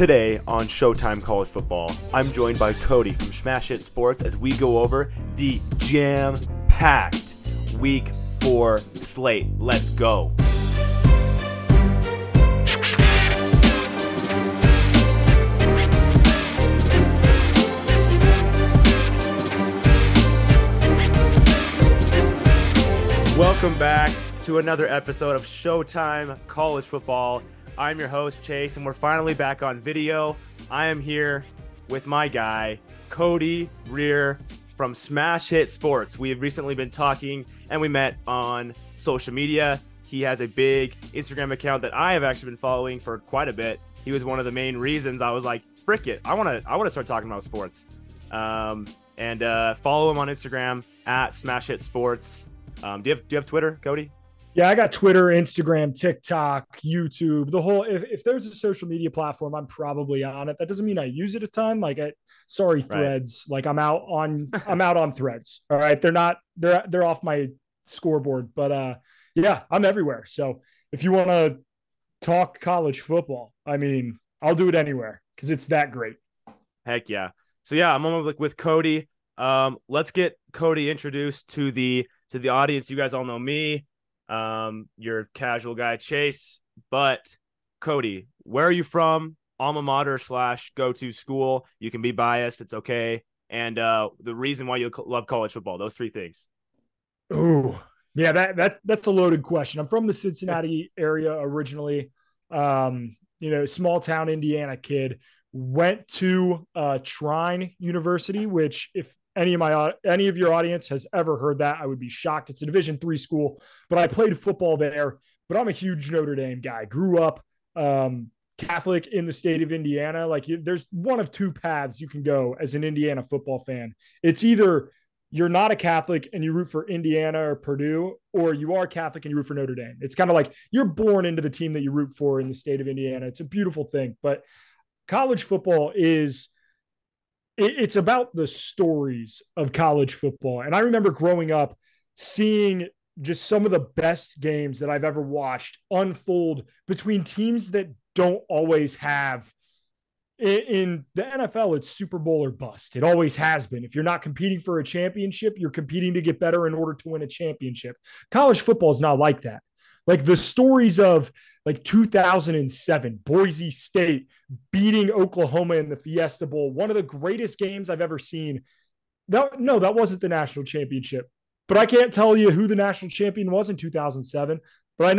Today on Showtime College Football, I'm joined by Cody from Smash Hit Sports as we go over the jam-packed Week 4 slate. Let's go. Welcome back to another episode of Showtime College Football. I'm your host, Chase, and we're finally back on video. I am here with my guy, Cody Rear from Smash Hit Sports. We have recently been talking, and we met on social media. He has a big Instagram account that I have actually been following for quite a bit. He was one of the main reasons I was like, frick it, I want to start talking about sports. Follow him on Instagram at Smash Hit Sports. Do you have Twitter, Cody? Yeah, I got Twitter, Instagram, TikTok, YouTube, the whole, if there's a social media platform, I'm probably on it. That doesn't mean I use it a ton. Threads, right. I'm out on Threads. All right. They're off my scoreboard, but yeah, I'm everywhere. So if you want to talk college football, I mean, I'll do it anywhere because it's that great. Heck yeah. So yeah, I'm on with Cody. Let's get Cody introduced to the audience. You guys all know me. You're a casual guy, Chase, but Cody, where are you from? Alma mater / go-to school. You can be biased. It's okay. And the reason why you love college football, those three things. Ooh, yeah, that's a loaded question. I'm from the Cincinnati area originally, small town Indiana kid, went to Trine University, which if any of your audience has ever heard that, I would be shocked. It's a Division III school, but I played football there. But I'm a huge Notre Dame guy. Grew up Catholic in the state of Indiana. There's one of two paths you can go as an Indiana football fan. It's either you're not a Catholic and you root for Indiana or Purdue, or you are Catholic and you root for Notre Dame. It's kind of like you're born into the team that you root for in the state of Indiana. It's a beautiful thing. But college football is – it's about the stories of college football. And I remember growing up seeing just some of the best games that I've ever watched unfold between teams that don't always have. In the NFL, it's Super Bowl or bust. It always has been. If you're not competing for a championship, you're competing to get better in order to win a championship. College football is not like that. The stories of 2007, Boise State beating Oklahoma in the Fiesta Bowl, one of the greatest games I've ever seen. No, that wasn't the national championship, but I can't tell you who the national champion was in 2007. But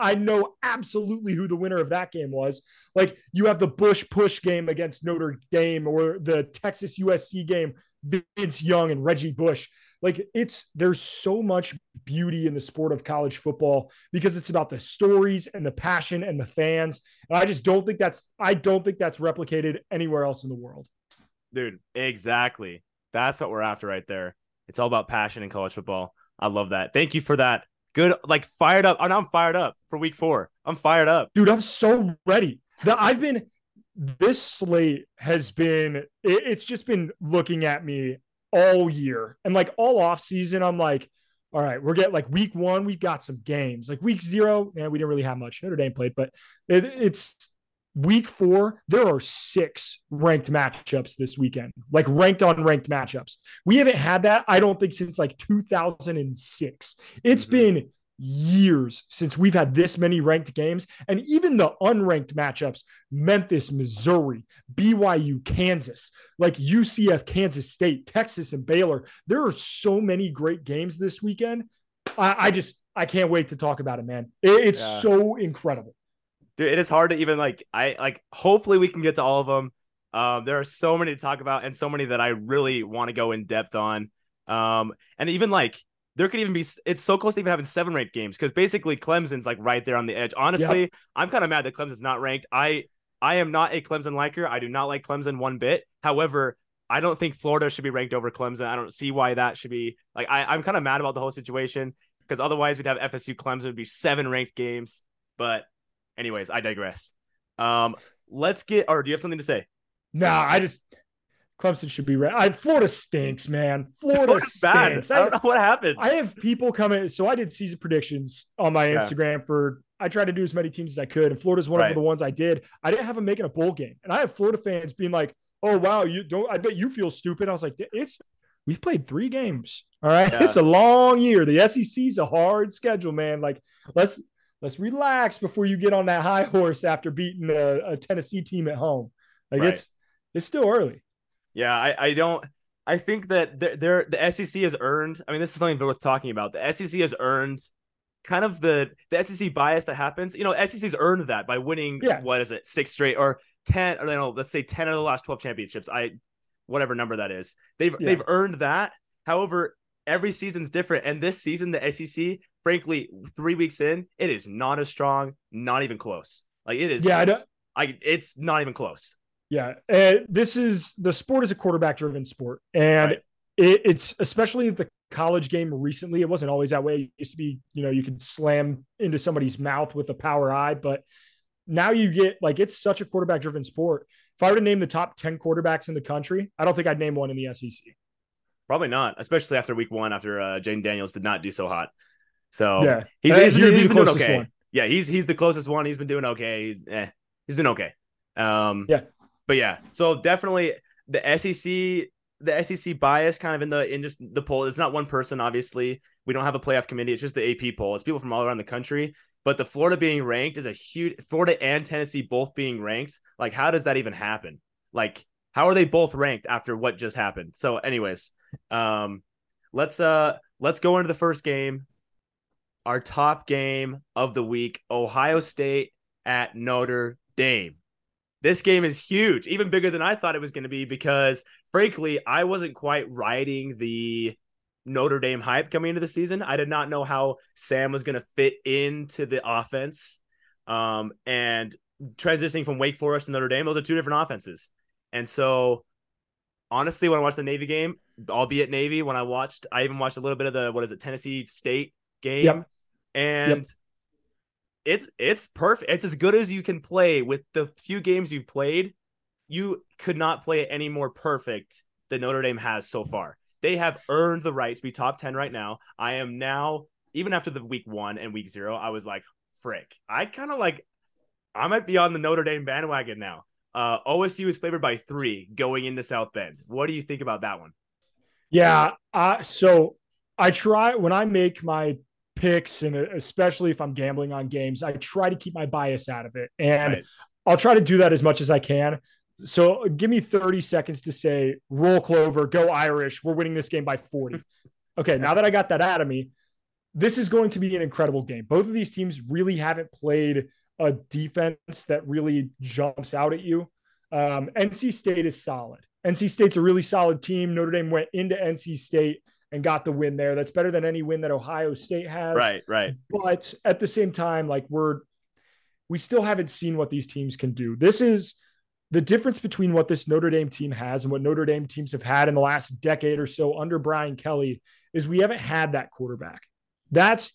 I know absolutely who the winner of that game was. You have the Bush push game against Notre Dame or the Texas USC game, Vince Young and Reggie Bush. There's so much beauty in the sport of college football because it's about the stories and the passion and the fans. And I just don't think that's replicated anywhere else in the world. Dude, exactly. That's what we're after right there. It's all about passion in college football. I love that. Thank you for that. Good. Fired up. And I'm fired up for Week 4. I'm fired up. Dude, I'm so ready. This slate has been, it's just been looking at me all year and all off season. I'm all right, we're getting Week 1, we've got some games. Week 0, man, we didn't really have much. Notre Dame played, but it's Week 4. There are 6 ranked matchups this weekend, ranked on ranked matchups. We haven't had that, I don't think, since 2006. It's been years since we've had this many ranked games. And even the unranked matchups, Memphis, Missouri, BYU, Kansas, UCF, Kansas State, Texas, and Baylor. There are so many great games this weekend. I can't wait to talk about it, man. It's so incredible. Dude, it is hard to even hopefully we can get to all of them. There are so many to talk about and so many that I really want to go in depth on. And even there could even be, it's so close to even having 7 ranked games because basically Clemson's right there on the edge. Honestly, yep. I'm kind of mad that Clemson's not ranked. I am not a Clemson liker. I do not like Clemson one bit. However, I don't think Florida should be ranked over Clemson. I don't see why that should be. I'm kind of mad about the whole situation because otherwise we'd have FSU Clemson would be 7 ranked games. But anyways, I digress. Let's get, or do you have something to say? No, I just, Clemson should be ready. Florida stinks, man. Florida stinks. I don't know what happened. I have people coming. So I did season predictions on my Instagram for, I tried to do as many teams as I could. And Florida's one of the ones I did. I didn't have them making a bowl game. And I have Florida fans being like, oh, wow, you don't, I bet you feel stupid. I was like, we've played 3 games. All right. Yeah. It's a long year. The SEC's a hard schedule, man. Like, let's relax before you get on that high horse after beating a Tennessee team at home. Like it's still early. Yeah, I think that the SEC has earned, I mean, this is something worth talking about. The SEC has earned kind of the SEC bias that happens. You know, SEC's earned that by winning, 6 straited or 10, or let's say 10 of the last 12 championships. Whatever number that is. They've earned that. However, every season's different. And this season, the SEC, frankly, 3 weeks in, it is not as strong, not even close. Like it is. Yeah, it's not even close. Yeah, this is the sport is a quarterback-driven sport, and it's especially the college game recently. It wasn't always that way. It used to be, you could slam into somebody's mouth with a power eye, but now you get it's such a quarterback-driven sport. If I were to name the top 10 quarterbacks in the country, I don't think I'd name one in the SEC. Probably not, especially after week 1, after Jayden Daniels did not do so hot. So he's been doing okay. One. Yeah, he's the closest one. He's been doing okay. He's doing okay. But yeah, so definitely the SEC bias kind of in the poll. It's not one person, obviously. We don't have a playoff committee. It's just the AP poll. It's people from all around the country. But the Florida being ranked is a huge – Florida and Tennessee both being ranked. Like, how does that even happen? Like, how are they both ranked after what just happened? So anyways, let's go into the first game. Our top game of the week, Ohio State at Notre Dame. This game is huge, even bigger than I thought it was going to be because, frankly, I wasn't quite riding the Notre Dame hype coming into the season. I did not know how Sam was going to fit into the offense. And transitioning from Wake Forest to Notre Dame, those are 2 different offenses. And so, honestly, when I watched the Navy game, albeit Navy, I even watched a little bit of the, Tennessee State game. Yep. And... Yep. It's perfect. It's as good as you can play with the few games you've played. You could not play it any more perfect than Notre Dame has so far. They have earned the right to be top 10 right now. I am now, even after the week 1 and week 0, I was like, frick. I might be on the Notre Dame bandwagon now. OSU is favored by 3 going into South Bend. What do you think about that one? Yeah. So I try when I make my picks, and especially if I'm gambling on games, I try to keep my bias out of it, and I'll try to do that as much as I can. So give me 30 seconds to say, roll Clover, go Irish, we're winning this game by 40. Okay, now that I got that out of me, this is going to be an incredible game. Both of these teams really haven't played a defense that really jumps out at you. NC State is solid. NC State's a really solid team. Notre Dame went into NC State and got the win there. That's better than any win that Ohio State has. Right. But at the same time, we still haven't seen what these teams can do. This is the difference between what this Notre Dame team has and what Notre Dame teams have had in the last decade or so under Brian Kelly is we haven't had that quarterback. That's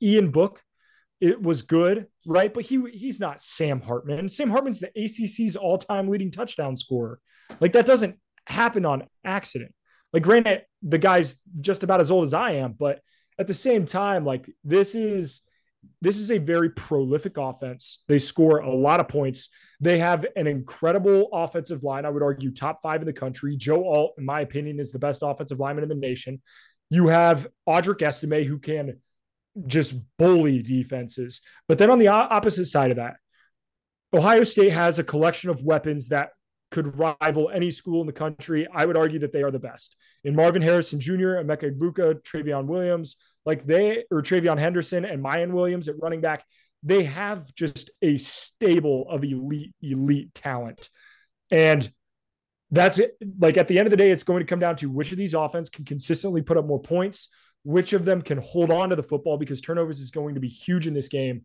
Ian Book. It was good, right? But he's not Sam Hartman. Sam Hartman's the ACC's all-time leading touchdown scorer. That doesn't happen on accident. Granted, the guy's just about as old as I am, but at the same time, this is a very prolific offense. They score a lot of points. They have an incredible offensive line. I would argue top 5 in the country. Joe Alt, in my opinion, is the best offensive lineman in the nation. You have Audric Estime, who can just bully defenses. But then on the opposite side of that, Ohio State has a collection of weapons that could rival any school in the country. I would argue that they are the best in Marvin Harrison Jr., Emeka Egbuka, Travion Henderson and Mayan Williams at running back. They have just a stable of elite talent. And that's it. At the end of the day, it's going to come down to which of these offense can consistently put up more points, which of them can hold on to the football, because turnovers is going to be huge in this game.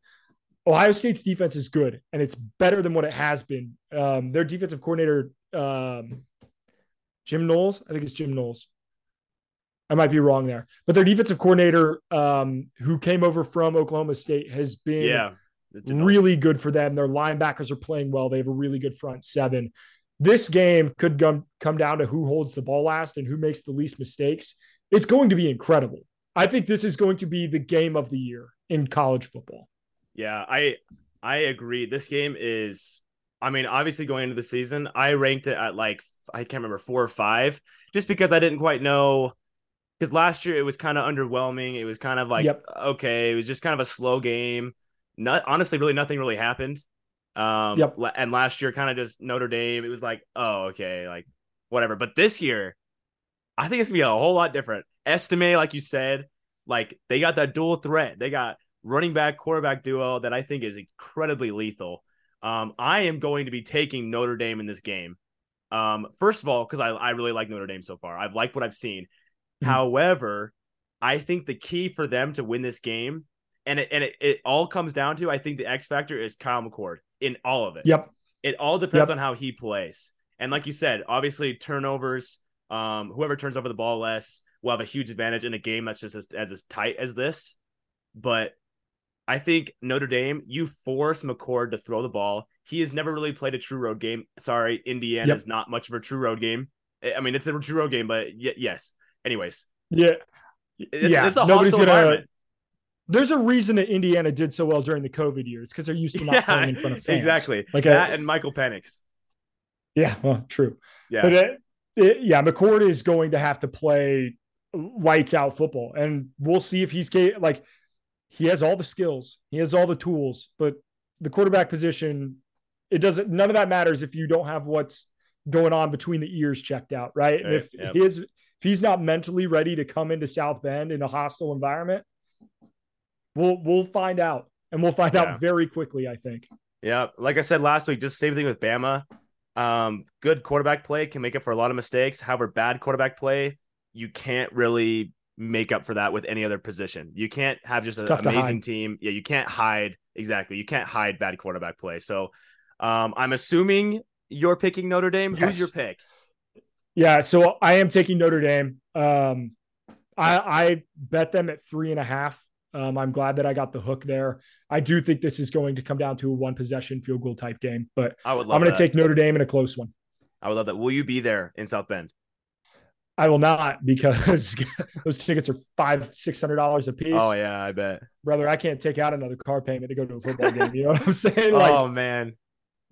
Ohio State's defense is good, and it's better than what it has been. Their defensive coordinator, Jim Knowles, I think it's Jim Knowles. I might be wrong there. But their defensive coordinator, who came over from Oklahoma State, has been really good for them. Their linebackers are playing well. They have a really good front 7. This game could come down to who holds the ball last and who makes the least mistakes. It's going to be incredible. I think this is going to be the game of the year in college football. Yeah, I agree. This game is, I mean, obviously going into the season, I ranked it at like, I can't remember, 4 or 5, just because I didn't quite know. Because last year it was kind of underwhelming. It was kind of like, okay, it was just kind of a slow game. Honestly, nothing really happened. And last year kind of just Notre Dame, it was like, oh, okay, like whatever. But this year, I think it's going to be a whole lot different. Estimate, like you said, like they got that dual threat. They got running back, quarterback duo that I think is incredibly lethal. I am going to be taking Notre Dame in this game. First of all, because I really like Notre Dame so far. I've liked what I've seen. Mm-hmm. However, I think the key for them to win this game, and it all comes down to, I think the X factor is Kyle McCord in all of it. Yep. It all depends on how he plays. And like you said, obviously turnovers, whoever turns over the ball less will have a huge advantage in a game that's just as tight as this. But I think Notre Dame, you force McCord to throw the ball. He has never really played a true road game. Sorry, Indiana is not much of a true road game. I mean, it's a true road game, but yes. Anyways. Yeah. It's a hostile environment. There's a reason that Indiana did so well during the COVID year. It's because they're used to not playing in front of fans. Exactly. Like that and Michael Penix. Yeah, well, true. Yeah. But McCord is going to have to play lights out football. And we'll see if he's like – he has all the skills. He has all the tools, but the quarterback position, it doesn't, none of that matters if you don't have what's going on between the ears checked out. Right. And if he's not mentally ready to come into South Bend in a hostile environment, we'll find out, and we'll find out very quickly, I think. Yeah. Like I said last week, just same thing with Bama. Good quarterback play can make up for a lot of mistakes. However, bad quarterback play, you can't really make up for that with any other position. You can't have just an amazing team. Yeah, you can't hide. Exactly. You can't hide bad quarterback play. So I'm assuming you're picking Notre Dame. Yes. Who's your pick? Yeah, so I am taking Notre Dame. I bet them at 3.5. I'm glad that I got the hook there. I do think this is going to come down to a 1-possession field goal type game, but I'm going to take Notre Dame in a close one. I would love that. Will you be there in South Bend? I will not, because those tickets are $500-$600 a piece. Oh yeah, I bet, brother. I can't take out another car payment to go to a football game. You know what I'm saying? Like, oh man,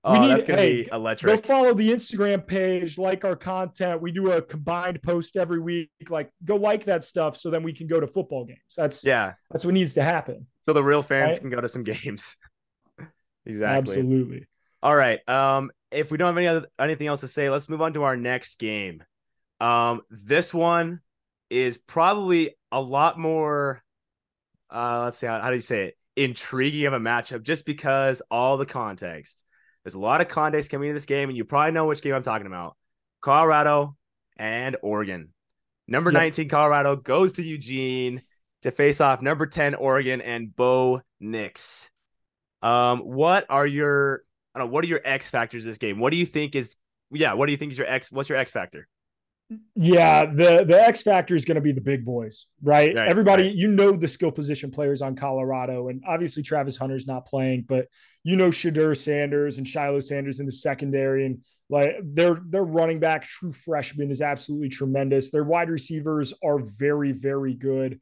that's gonna be electric. Go follow the Instagram page, like our content. We do a combined post every week. Like, go like that stuff, so then we can go to football games. That's what needs to happen. So the real fans can go to some games. Exactly. Absolutely. All right. If we don't have anything else to say, let's move on to our next game. This one is probably a lot more, let's see, how do you say it? Intriguing of a matchup, just because all the context. There's a lot of context coming into this game, and you probably know which game I'm talking about. Colorado and Oregon. Number 19, Colorado goes to Eugene to face off number 10, Oregon, and Bo Nix. What are your X factors this game? What do you think is your X? What's your X factor? Yeah, the X factor is going to be the big boys, right? Everybody, you know the skill position players on Colorado, and obviously Travis Hunter's not playing, but you know Shadur Sanders and Shiloh Sanders in the secondary, and like their running back, true freshman, is absolutely tremendous. Their wide receivers are very, very good.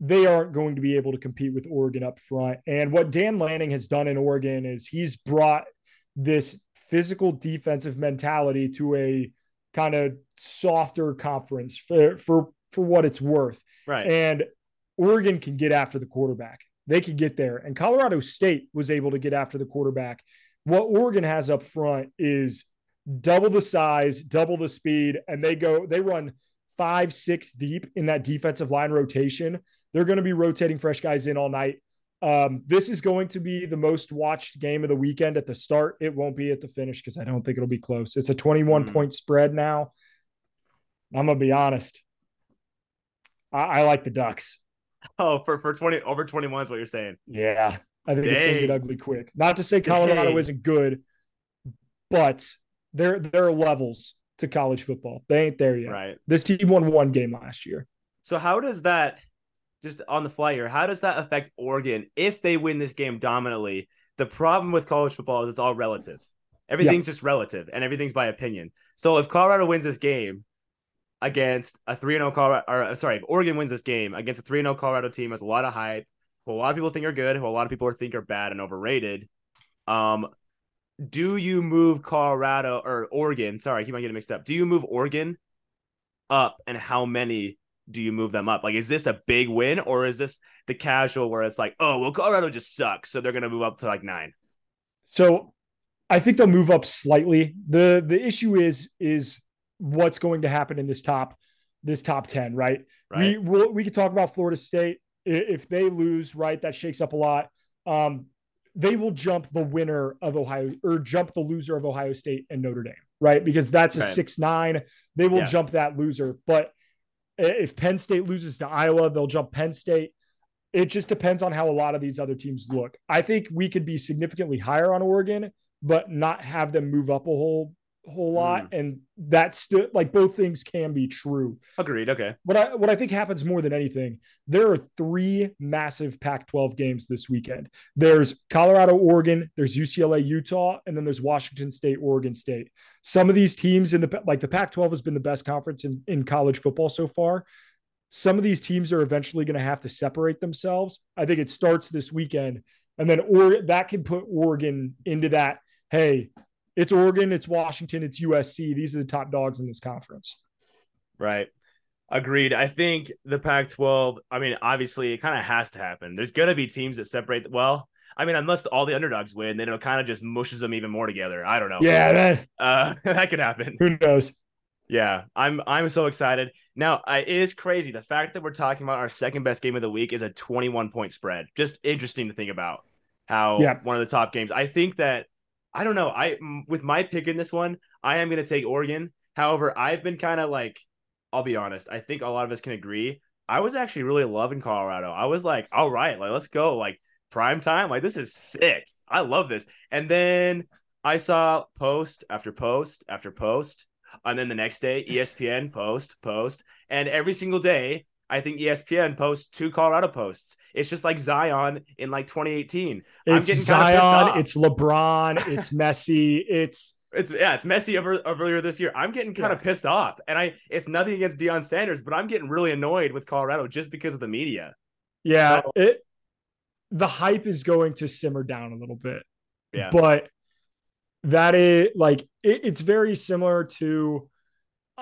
They aren't going to be able to compete with Oregon up front. And what Dan Lanning has done in Oregon is he's brought this physical defensive mentality to a kind of softer conference for what it's worth. Right. And Oregon can get after the quarterback. They can get there. And Colorado State was able to get after the quarterback. What Oregon has up front is double the size, double the speed, and they run 5-6 deep in that defensive line rotation. They're going to be rotating fresh guys in all night. This is going to be the most watched game of the weekend at the start. It won't be at the finish, because I don't think it'll be close. It's a 21-point spread now. I'm going to be honest. I like the Ducks. Oh, for 20 over 21 is what you're saying. Yeah. I think it's going to get ugly quick. Not to say Colorado isn't good, but there are levels to college football. They ain't there yet. Right. This team won one game last year. So how does that – just on the fly here, how does that affect Oregon if they win this game dominantly? The problem with college football is it's all relative. Everything's just relative, and everything's by opinion. So if Colorado wins this game against a 3-0 Colorado, or sorry, if Oregon wins this game against a 3-0 Colorado team, has a lot of hype, who a lot of people think are good, who a lot of people think are bad and overrated. Do you move Colorado or Oregon? Sorry, I keep on getting mixed up. Do you move Oregon up, and how many do you move them up? Like, is this a big win, or is this the casual where it's like, oh, well, Colorado just sucks, so they're going to move up to like 9? So I think they'll move up slightly. The issue is what's going to happen in this top 10, right? Right. We could talk about Florida State. If they lose, right, that shakes up a lot. They will jump the winner of Ohio, or jump the loser of Ohio State and Notre Dame, right? Because that's a 6-9. They will jump that loser. But if Penn State loses to Iowa, they'll jump Penn State. It just depends on how a lot of these other teams look. I think we could be significantly higher on Oregon, but not have them move up a whole lot. And that's still, like, both things can be true. Agreed. Okay. What I think happens more than anything, there are 3 massive Pac-12 games this weekend. There's Colorado, Oregon, there's UCLA, Utah, and then there's Washington State, Oregon State. Some of these teams in the Pac-12 has been the best conference in college football so far. Some of these teams are eventually going to have to separate themselves. I think it starts this weekend, and then that can put Oregon into that, hey, it's Oregon, it's Washington, it's USC. These are the top dogs in this conference. Right. Agreed. I think the Pac-12, I mean, obviously it kind of has to happen. There's going to be teams that separate. Well, I mean, unless all the underdogs win, then it'll kind of just mushes them even more together. I don't know. Yeah. That could happen. Who knows? Yeah. I'm so excited. Now, it is crazy. The fact that we're talking about our second best game of the week is a 21-point spread. Just interesting to think about how one of the top games. I think that, I don't know. With my pick in this one, I am going to take Oregon. However, I've been kind of like, I'll be honest, I think a lot of us can agree, I was actually really loving Colorado. I was like, all right, like, let's go. Like, prime time. Like, this is sick. I love this. And then I saw post after post after post. And then the next day, ESPN post. And every single day, I think ESPN posts 2 Colorado posts. It's just like Zion in like 2018. I'm getting Zion, kind of pissed off. It's LeBron, it's Messi, it's Messi of earlier this year. I'm getting kind of pissed off, and it's nothing against Deion Sanders, but I'm getting really annoyed with Colorado just because of the media. Yeah, so, the hype is going to simmer down a little bit. Yeah, but that is like it's very similar to.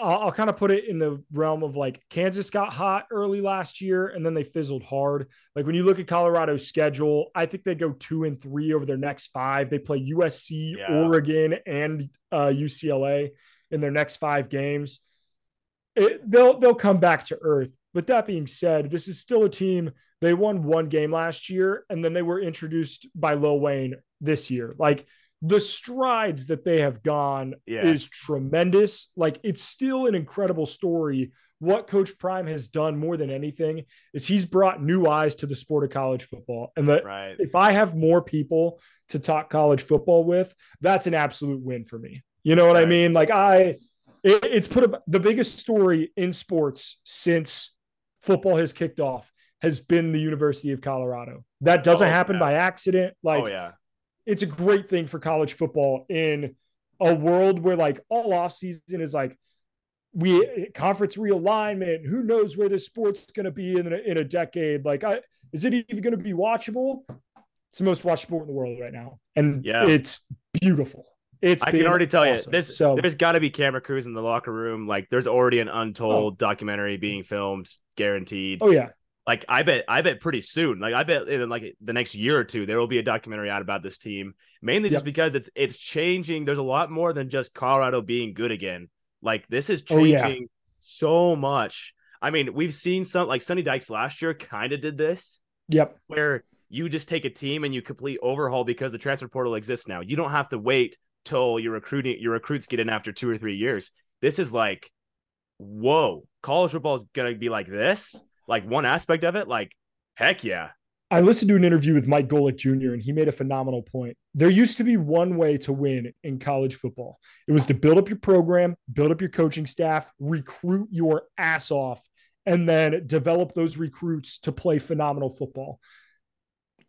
I'll kind of put it in the realm of like Kansas got hot early last year and then they fizzled hard. Like when you look at Colorado's schedule, I think they go 2-3 over their next 5. They play USC, Oregon, and UCLA in their next 5 games. They'll come back to earth. But that being said, this is still a team. They won 1 game last year and then they were introduced by Lil Wayne this year. Like, the strides that they have gone is tremendous. Like, it's still an incredible story. What Coach Prime has done more than anything is he's brought new eyes to the sport of college football. And if I have more people to talk college football with, that's an absolute win for me. You know what I mean? Like, it's put the biggest story in sports since football has kicked off has been the University of Colorado. That doesn't happen by accident. Like, it's a great thing for college football in a world where like all off season is like conference realignment. Who knows where this sport's going to be in a decade? Like, is it even going to be watchable? It's the most watched sport in the world right now. And it's beautiful. I can already tell you there's got to be camera crews in the locker room. Like, there's already an untold documentary being filmed, guaranteed. Oh yeah. Like, I bet pretty soon, like, I bet in like the next year or 2, there will be a documentary out about this team, mainly just because it's changing. There's a lot more than just Colorado being good again. Like, this is changing so much. I mean, we've seen some, like, Sonny Dykes last year kind of did this. Yep. Where you just take a team and you complete overhaul because the transfer portal exists now. You don't have to wait till your recruits get in after 2 or 3 years. This is like, whoa, college football is going to be like this. Like, one aspect of it, like, heck yeah. I listened to an interview with Mike Golick Jr., and he made a phenomenal point. There used to be one way to win in college football. It was to build up your program, build up your coaching staff, recruit your ass off, and then develop those recruits to play phenomenal football.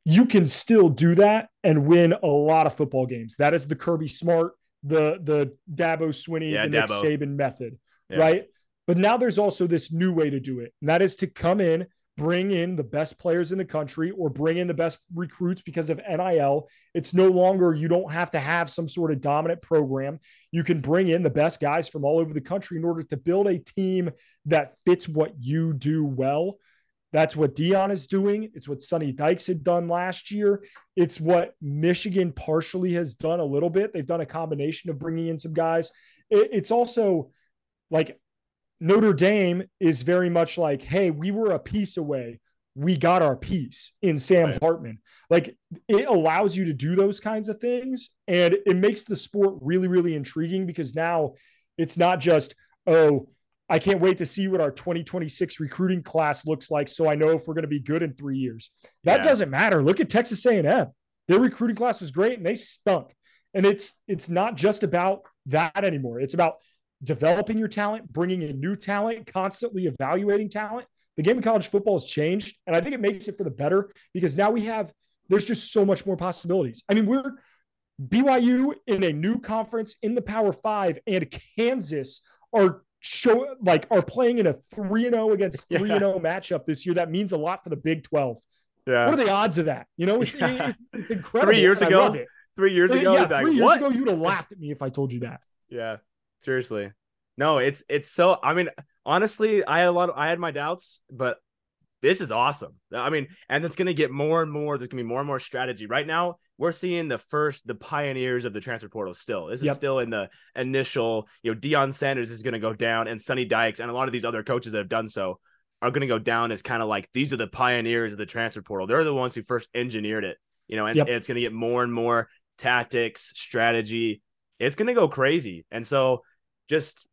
You can still do that and win a lot of football games. That is the Kirby Smart the Dabo Sweeney, the Nick Saban method, right? But now there's also this new way to do it, and that is to come in, bring in the best players in the country or bring in the best recruits because of NIL. It's no longer, you don't have to have some sort of dominant program. You can bring in the best guys from all over the country in order to build a team that fits what you do well. That's what Deion is doing. It's what Sonny Dykes had done last year. It's what Michigan partially has done a little bit. They've done a combination of bringing in some guys. It's also like, Notre Dame is very much like, hey, we were a piece away. We got our piece in Sam Hartman. Like, it allows you to do those kinds of things. And it makes the sport really, really intriguing, because now it's not just, oh, I can't wait to see what our 2026 recruiting class looks like, so I know if we're going to be good in 3 years. That doesn't matter. Look at Texas A&M. Their recruiting class was great and they stunk. And it's not just about that anymore. It's about developing your talent, bringing in new talent, constantly evaluating talent. The game of college football has changed, and I think it makes it for the better, because now there's just so much more possibilities. I mean, we're BYU in a new conference in the Power Five, and Kansas are playing in a 3-0 against 3-0 matchup this year. That means a lot for the Big 12. Yeah. What are the odds of that? You know, it's incredible. 3 years ago, 3 years ago, yeah, 3 years ago, you'd have laughed at me if I told you that. Yeah. Seriously. No, it's so, I mean, honestly, I had my doubts, but this is awesome. I mean, and it's going to get more and more, there's going to be more and more strategy. Right now, we're seeing the pioneers of the transfer portal still. This is still in the initial, Deion Sanders is going to go down, and Sonny Dykes and a lot of these other coaches that have done so are going to go down as kind of like, these are the pioneers of the transfer portal. They're the ones who first engineered it, and it's going to get more and more tactics, strategy. It's going to go crazy. And so just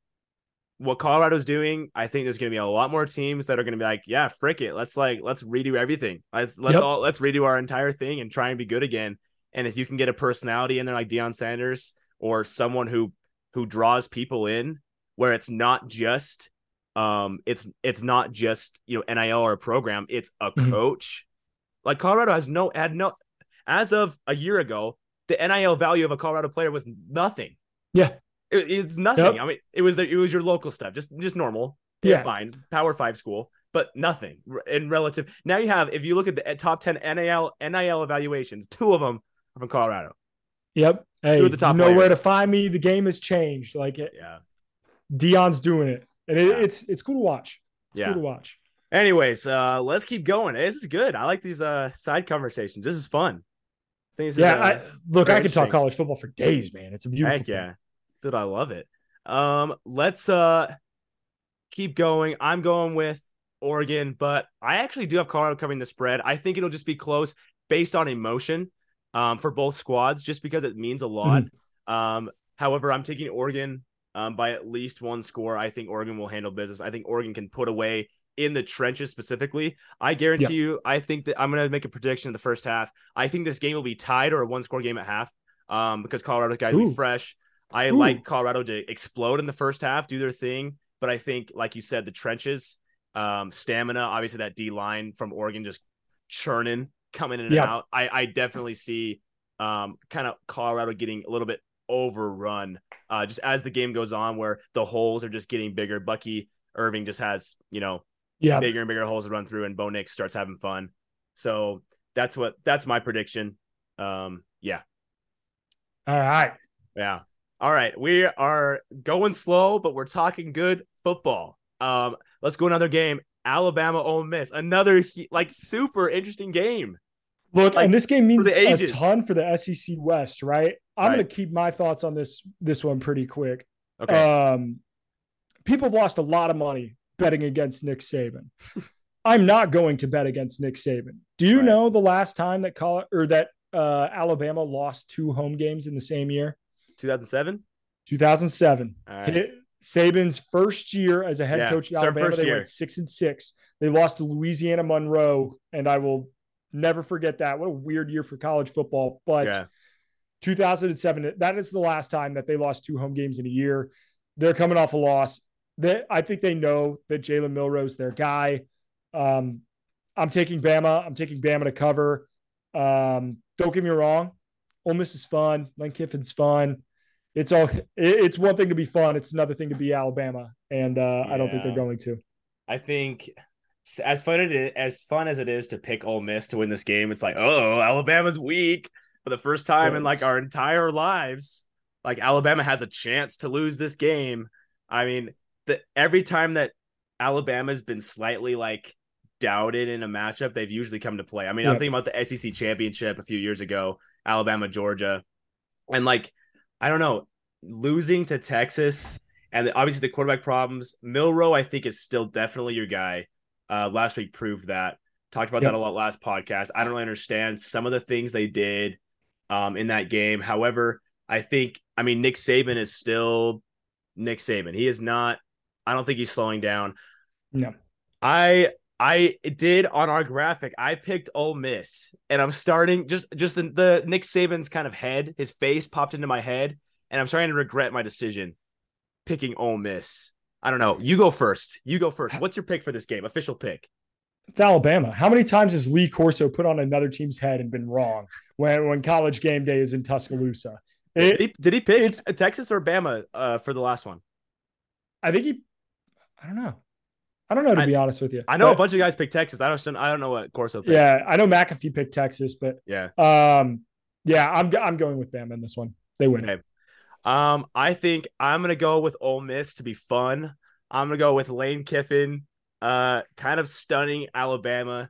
what Colorado's doing, I think there's going to be a lot more teams that are going to be like, yeah, frick it. Let's redo everything. Let's redo our entire thing and try and be good again. And if you can get a personality in there like Deion Sanders or someone who draws people in, where it's not just, NIL or a program, it's a coach. Like Colorado as of a year ago, the NIL value of a Colorado player was nothing. Yeah. It's nothing. Yep. I mean, it was your local stuff, just normal. Yeah. Fine. Power 5 school, but nothing in relative. Now you have, if you look at the top 10 NIL evaluations, 2 of them are from Colorado. Yep. Hey, you know where to find me. The game has changed. Like it. Yeah. Deion's doing it. And it's cool to watch. It's cool to watch. Anyways, let's keep going. This is good. I like these side conversations. This is fun. I could talk college football for days, man. It's a beautiful thing. Dude, I love it. Let's keep going. I'm going with Oregon, but I actually do have Colorado covering the spread. I think it'll just be close based on emotion for both squads, just because it means a lot. However, I'm taking Oregon by at least 1 score. I think Oregon will handle business. I think Oregon can put away in the trenches specifically. I guarantee you, I think that I'm going to make a prediction in the first half. I think this game will be tied or a 1-score game at half because Colorado's got to be fresh. I like Colorado to explode in the first half, do their thing. But I think, like you said, the trenches, stamina, obviously that D-line from Oregon just churning, coming in and out. I definitely see kind of Colorado getting a little bit overrun just as the game goes on, where the holes are just getting bigger. Bucky Irving just has, bigger and bigger holes to run through, and Bo Nix starts having fun. So that's my prediction. All right. Yeah. All right. We are going slow, but we're talking good football. Let's go another game. Alabama Ole Miss, another super interesting game. Look, and this game means a ton for the SEC West, right? I'm going to keep my thoughts on this one pretty quick. Okay. People have lost a lot of money betting against Nick Saban. I'm not going to bet against Nick Saban. Do you know the last time that Alabama lost 2 home games in the same year? 2007. Right. Saban's first year as a head coach at Alabama, they went 6-6. They lost to Louisiana Monroe, and I will never forget that. What a weird year for college football. But 2007, that is the last time that they lost 2 home games in a year. They're coming off a loss. I think they know that Jalen Milroe's their guy. I'm taking Bama. I'm taking Bama to cover. Don't get me wrong. Ole Miss is fun. Lane Kiffin's fun. it's one thing to be fun. It's another thing to be Alabama. And I don't think they're going to. I think as fun as it is to pick Ole Miss to win this game, it's like, oh, Alabama's weak for the first time in like our entire lives. Like Alabama has a chance to lose this game. I mean, every time that Alabama's been slightly like doubted in a matchup, they've usually come to play. I mean, I'm thinking about the SEC championship a few years ago, Alabama, Georgia. And like, I don't know, losing to Texas and obviously the quarterback problems. Milroe, I think, is still definitely your guy. Last week proved that. Talked about that a lot last podcast. I don't really understand some of the things they did in that game. However, I mean, Nick Saban is still Nick Saban. He is not, I don't think he's slowing down. No. I did on our graphic, I picked Ole Miss, and I'm starting just the Nick Saban's kind of head, his face popped into my head, and I'm starting to regret my decision picking Ole Miss. I don't know. You go first. What's your pick for this game? Official pick. It's Alabama. How many times has Lee Corso put on another team's head and been wrong when college game day is in Tuscaloosa? Did he pick Texas or Bama for the last one? I think I don't know, to be honest with you. I know a bunch of guys picked Texas. I don't know what Corso picked. Yeah, I know McAfee picked Texas, but I'm going with Bama in this one. They win. Okay. I think I'm going to go with Ole Miss to be fun. I'm going to go with Lane Kiffin, kind of stunning Alabama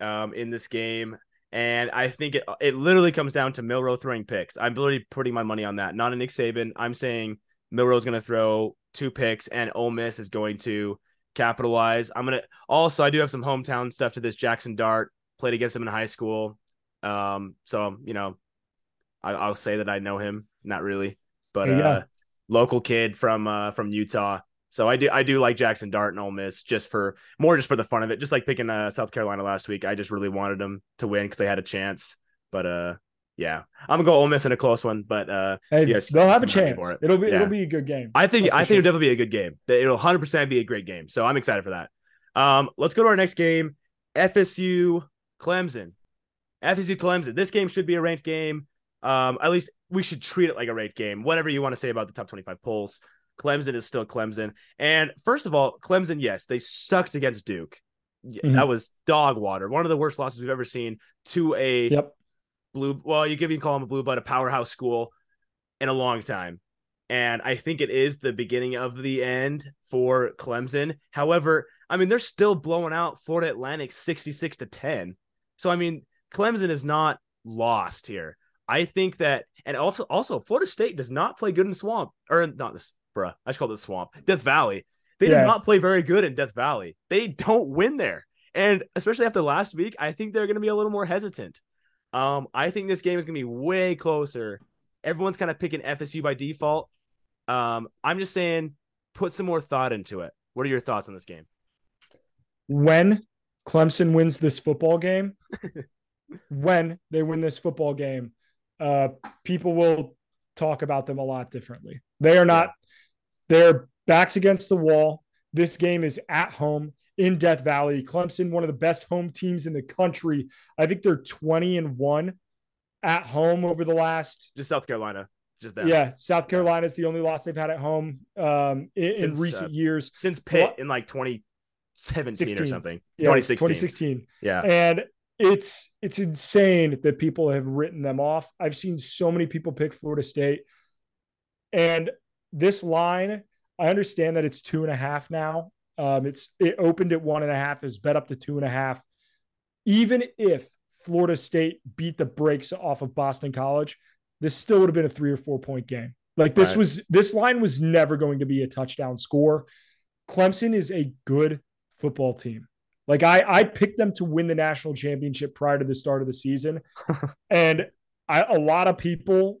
in this game. And I think it literally comes down to Milroe throwing picks. I'm literally putting my money on that. Not a Nick Saban. I'm saying Milroe's going to throw two picks and Ole Miss is going to capitalize. I do have some hometown stuff to this. Jackson Dart, played against him in high school. So, you know, I'll say that I know him. Not really, but local kid from Utah. So I do like Jackson Dart and Ole Miss just for the fun of it. Just like picking South Carolina last week. I just really wanted them to win because they had a chance, but, I'm gonna go Ole Miss in a close one, but they'll have a chance. It'll be a good game. I think it'll definitely be a good game. It'll 100% be a great game. So I'm excited for that. Let's go to our next game, FSU Clemson. This game should be a ranked game. At least we should treat it like a ranked game. Whatever you want to say about the top 25 polls, Clemson is still Clemson. And first of all, Clemson, yes, they sucked against Duke. Mm-hmm. That was dog water. One of the worst losses we've ever seen to a. Yep. a powerhouse school in a long time. And I think it is the beginning of the end for Clemson. However, I mean, they're still blowing out Florida Atlantic 66-10. So, I mean, Clemson is not lost here. I think that, and also Florida State does not play good in Swamp, or not this, bruh. I should call it Swamp. Death Valley. They did not play very good in Death Valley. They don't win there. And especially after last week, I think they're going to be a little more hesitant. I think this game is going to be way closer. Everyone's kind of picking FSU by default. I'm just saying, put some more thought into it. What are your thoughts on this game? When Clemson wins this football game, people will talk about them a lot differently. They are not – they're backs against the wall. This game is at home. In Death Valley, Clemson, one of the best home teams in the country. I think they're 20-1 at home over the last. Just South Carolina, just that. Yeah, South Carolina is the only loss they've had at home in recent years. Since Pitt in like 2017 or something. Yeah, 2016. Yeah, and it's insane that people have written them off. I've seen so many people pick Florida State, and this line. I understand that it's 2.5 now. It opened at 1.5. It was bet up to 2.5. Even if Florida State beat the brakes off of Boston College, this still would have been a 3 or 4 point game. Like this this line was never going to be a touchdown score. Clemson is a good football team. Like I picked them to win the national championship prior to the start of the season. And a lot of people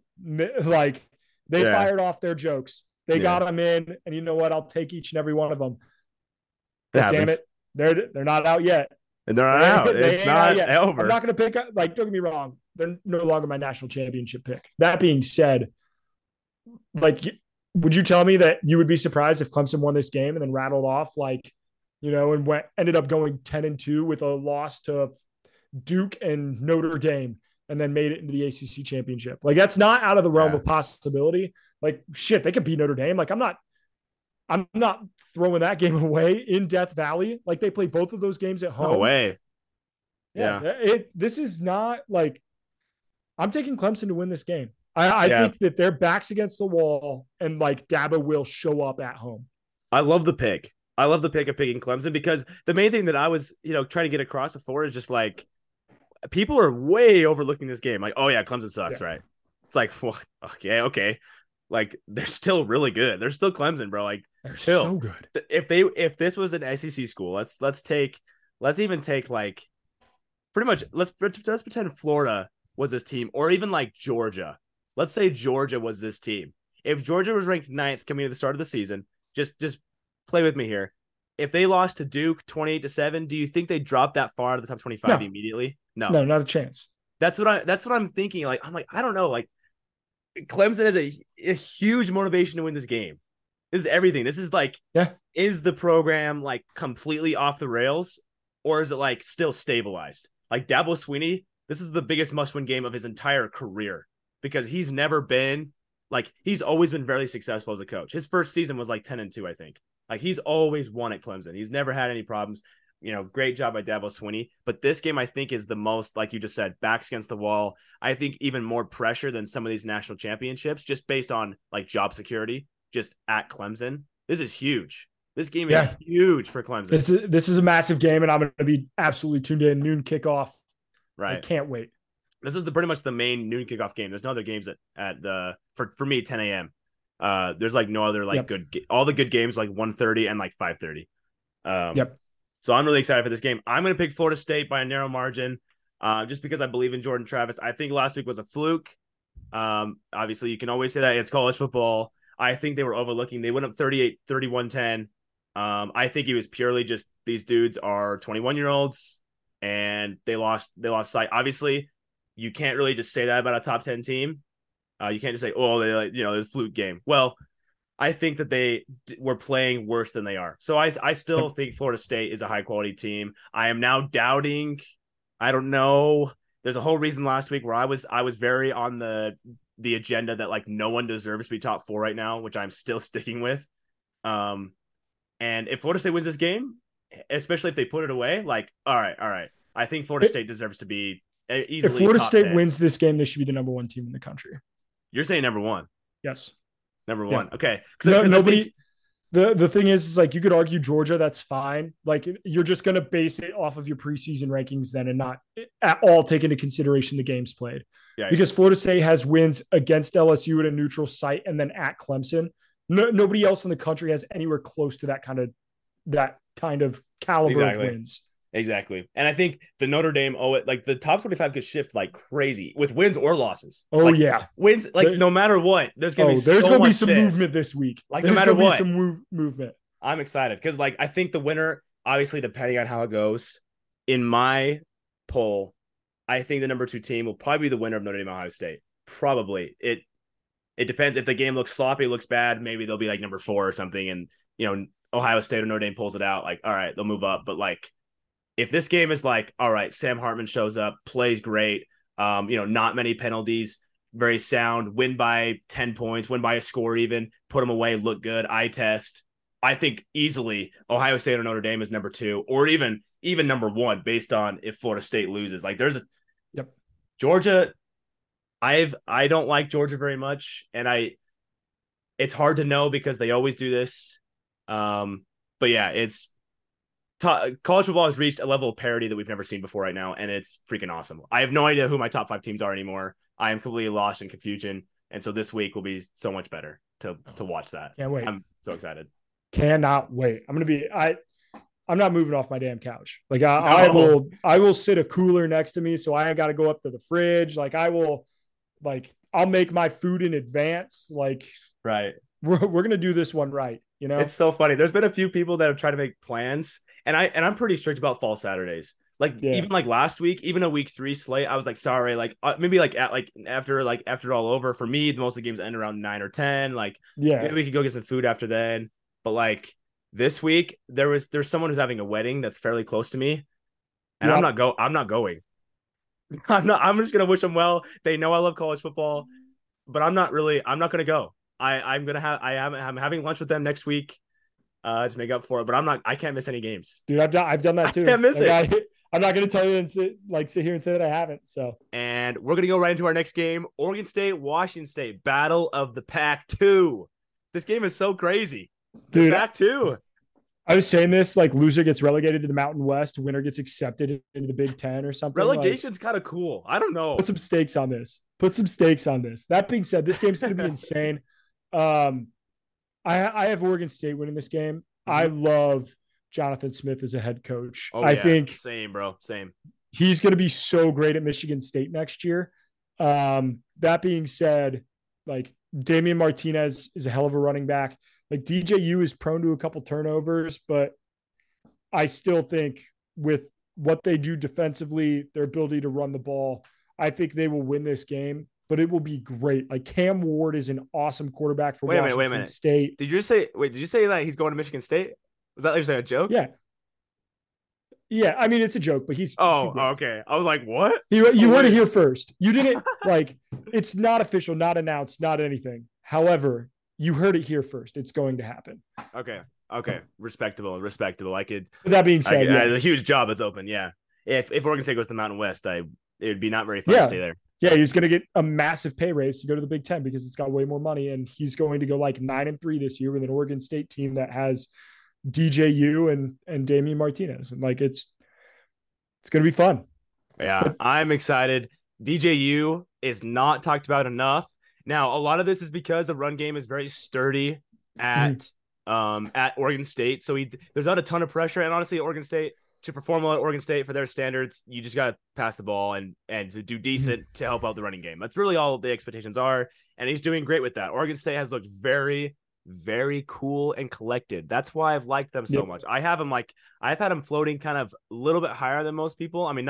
like they fired off their jokes. They got them in, and you know what? I'll take each and every one of them. But damn it, they're not out yet. And they're not out. It's not over. I'm not going to pick up. Like, don't get me wrong. They're no longer my national championship pick. That being said, like, would you tell me that you would be surprised if Clemson won this game and then rattled off like, you know, and ended up going 10-2 with a loss to Duke and Notre Dame, and then made it into the ACC championship? Like, that's not out of the realm of possibility. Like, shit, they could beat Notre Dame. Like, I'm not throwing that game away in Death Valley. Like, they play both of those games at home. No way. Yeah. This is not like, I'm taking Clemson to win this game. I think that their back's against the wall, and like Dabo will show up at home. I love the pick. I love the pick of picking Clemson, because the main thing that I was, trying to get across before is just like, people are way overlooking this game. Like, oh yeah, Clemson sucks, right? It's like, well, okay. Like, they're still really good. They're still Clemson, bro. Like, they're so good. If this was an SEC school, let's even take like pretty much let's pretend Florida was this team, or even like Georgia. Let's say Georgia was this team. If Georgia was ranked 9th coming to the start of the season, just play with me here. If they lost to Duke 28-7, do you think they dropped that far to the top 25 immediately? No, not a chance. That's what I'm thinking. Like, I'm like, I don't know. Like, Clemson is a huge motivation to win this game. This is everything. This is like, is the program like completely off the rails, or is it like still stabilized? Like, Dabo Sweeney, this is the biggest must-win game of his entire career, because he's never been like, he's always been very successful as a coach. His first season was like 10-2, I think. Like, he's always won at Clemson. He's never had any problems. Great job by Dabo Sweeney. But this game, I think, is the most, like you just said, backs against the wall. I think even more pressure than some of these national championships, just based on like job security, just at Clemson. This is huge. This game is huge for Clemson. This is a massive game, and I'm going to be absolutely tuned in. Noon kickoff. Right. I can't wait. This is pretty much the main noon kickoff game. There's no other games for me, 10 a.m. There's like no other like good, all the good games, like 1:30 and like 5:30. So I'm really excited for this game. I'm going to pick Florida State by a narrow margin, just because I believe in Jordan Travis. I think last week was a fluke. Obviously, you can always say that. It's college football. I think they were overlooking. They went up 38-31-10. I think it was purely just these dudes are 21-year-olds, and they lost sight. Obviously, you can't really just say that about a top 10 team. You can't just say, oh, they like, it's a fluke game. Well, I think that they were playing worse than they are. So I still think Florida State is a high-quality team. I am now doubting. I don't know. There's a whole reason last week where I was very on the agenda that, like, no one deserves to be top four right now, which I'm still sticking with. And if Florida State wins this game, especially if they put it away, like, all right. I think Florida State deserves to be easily top 10. If Florida State wins this game, they should be the number one team in the country. You're saying number one? Yes. Number one. Yeah. Okay. Nobody. The thing is like, you could argue Georgia. That's fine. Like, you're just going to base it off of your preseason rankings then, and not at all take into consideration the games played. Yeah, because Florida State has wins against LSU at a neutral site and then at Clemson. No, nobody else in the country has anywhere close to that kind of caliber of wins. Exactly. And I think the Notre Dame, the top 25 could shift like crazy with wins or losses. Oh, like, yeah. Wins, like, no matter what, there's going to be some movement this week. Like, there's no matter what, some movement. I'm excited because, like, I think the winner, obviously, depending on how it goes, in my poll, I think the number 2 team will probably be the winner of Notre Dame, Ohio State. Probably. It depends. If the game looks sloppy, looks bad, maybe they'll be like number 4 or something. And, Ohio State or Notre Dame pulls it out. Like, all right, they'll move up. But, like, if this game is like, all right, Sam Hartman shows up, plays great, not many penalties, very sound, win by 10 points, win by a score even, put them away, look good, eye test. I think easily Ohio State or Notre Dame is number 2, or even number 1, based on if Florida State loses. Like, there's a Georgia. I don't like Georgia very much, and it's hard to know because they always do this. But yeah, it's. College football has reached a level of parity that we've never seen before right now, and it's freaking awesome. I have no idea who my top 5 teams are anymore. I am completely lost in confusion, and so this week will be so much better to watch that. Can't wait. I'm so excited. Cannot wait. I'm not moving off my damn couch. Like, I will sit a cooler next to me, so I got to go up to the fridge. Like, I'll make my food in advance. Like, right. We're gonna do this one right. It's so funny. There's been a few people that have tried to make plans. And I'm pretty strict about fall Saturdays. Like, even like last week, even a week 3 slate, I was like, sorry, like maybe after all over for me, most of the games end around 9 or 10. Like, maybe we could go get some food after then. But like this week, there's someone who's having a wedding that's fairly close to me, and I'm not going. I'm just gonna wish them well. They know I love college football, but I'm not gonna go. I'm having lunch with them next week to make up for it, but I can't miss any games. Dude, I've done that too. I can't miss it. I'm not going to tell you and sit here and say that I haven't. So, and we're going to go right into our next game. Oregon State, Washington State, Battle of the Pac-2. This game is so crazy. Dude, Pac-2. I was saying this, like, loser gets relegated to the Mountain West, winner gets accepted into the Big Ten or something. Relegation's kind of cool. I don't know. Put some stakes on this. That being said, this game's going to be insane. I have Oregon State winning this game. Mm-hmm. I love Jonathan Smith as a head coach. I think same, bro. Same. He's going to be so great at Michigan State next year. That being said, like, Damian Martinez is a hell of a running back. Like, DJU is prone to a couple turnovers, but I still think with what they do defensively, their ability to run the ball, I think they will win this game, but it will be great. Like, Cam Ward is an awesome quarterback for Washington State. Did you say that he's going to Michigan State? Was that like a joke? Yeah. I mean, it's a joke, but he's. Oh, okay. I was like, what? You heard it here first. You didn't like. It's not official, not announced, not anything. However, you heard it here first. It's going to happen. Okay. Respectable. I could. With that being said, a huge job that's open. Yeah. If Oregon State goes to the Mountain West, it would be not very fun to stay there. Yeah, he's going to get a massive pay raise to go to the Big Ten because it's got way more money, and he's going to go like 9-3 this year with an Oregon State team that has DJU and Damian Martinez, and like it's gonna be fun. Yeah, I'm excited. DJU is not talked about enough. Now, a lot of this is because the run game is very sturdy at Oregon State, so there's not a ton of pressure. And honestly, Oregon State to perform well at Oregon State for their standards, you just gotta pass the ball and do decent to help out the running game. That's really all the expectations are, and he's doing great with that. Oregon State has looked very, very cool and collected. That's why I've liked them so much. I have them I've had them floating kind of a little bit higher than most people. I mean,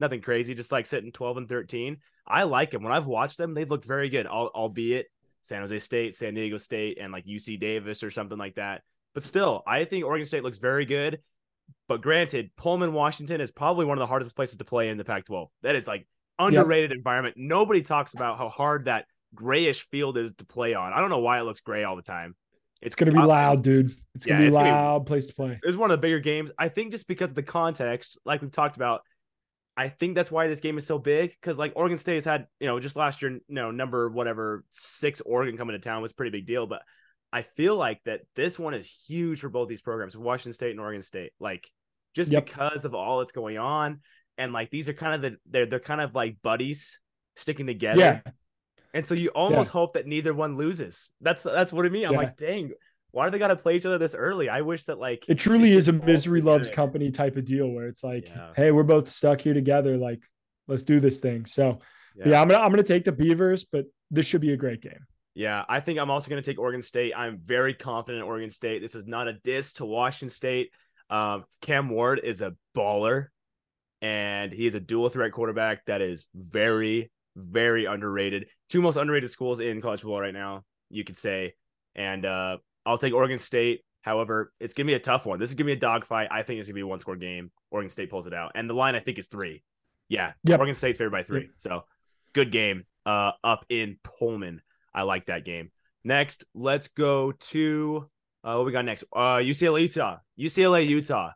nothing crazy, just like sitting 12 and 13. I like them. When I've watched them, they've looked very good, albeit San Jose State, San Diego State, and like UC Davis or something like that. But still, I think Oregon State looks very good. But granted, Pullman, Washington is probably one of the hardest places to play in the Pac-12. That is like underrated environment. Nobody talks about how hard that grayish field is to play on. I don't know why it looks gray all the time. It's going to be loud, dude. It's going to be a loud place to play. It's one of the bigger games. I think just because of the context, like we've talked about, I think that's why this game is so big, because like Oregon State has had, just last year, number whatever, 6 Oregon coming to town was a pretty big deal. But I feel like that this one is huge for both these programs, Washington State and Oregon State, like just because of all that's going on. And like, these are kind of they're kind of like buddies sticking together. Yeah. And so you almost hope that neither one loses. That's what I mean. I'm like, dang, why do they got to play each other this early? I wish that like it truly is a misery loves company type of deal where it's like, hey, we're both stuck here together. Like, let's do this thing. So I'm gonna take the Beavers, but this should be a great game. Yeah, I think I'm also gonna take Oregon State. I'm very confident in Oregon State. This is not a diss to Washington State. Cam Ward is a baller, and he is a dual threat quarterback that is very, very underrated. Two most underrated schools in college football right now, you could say. And I'll take Oregon State. However, it's going to be a tough one. This is going to be a dogfight. I think it's going to be a one-score game. Oregon State pulls it out. And the line, I think, is 3. Yeah. Yep. Oregon State's favored by 3. Yep. So, good game up in Pullman. I like that game. Next, let's go to what we got next? UCLA, Utah.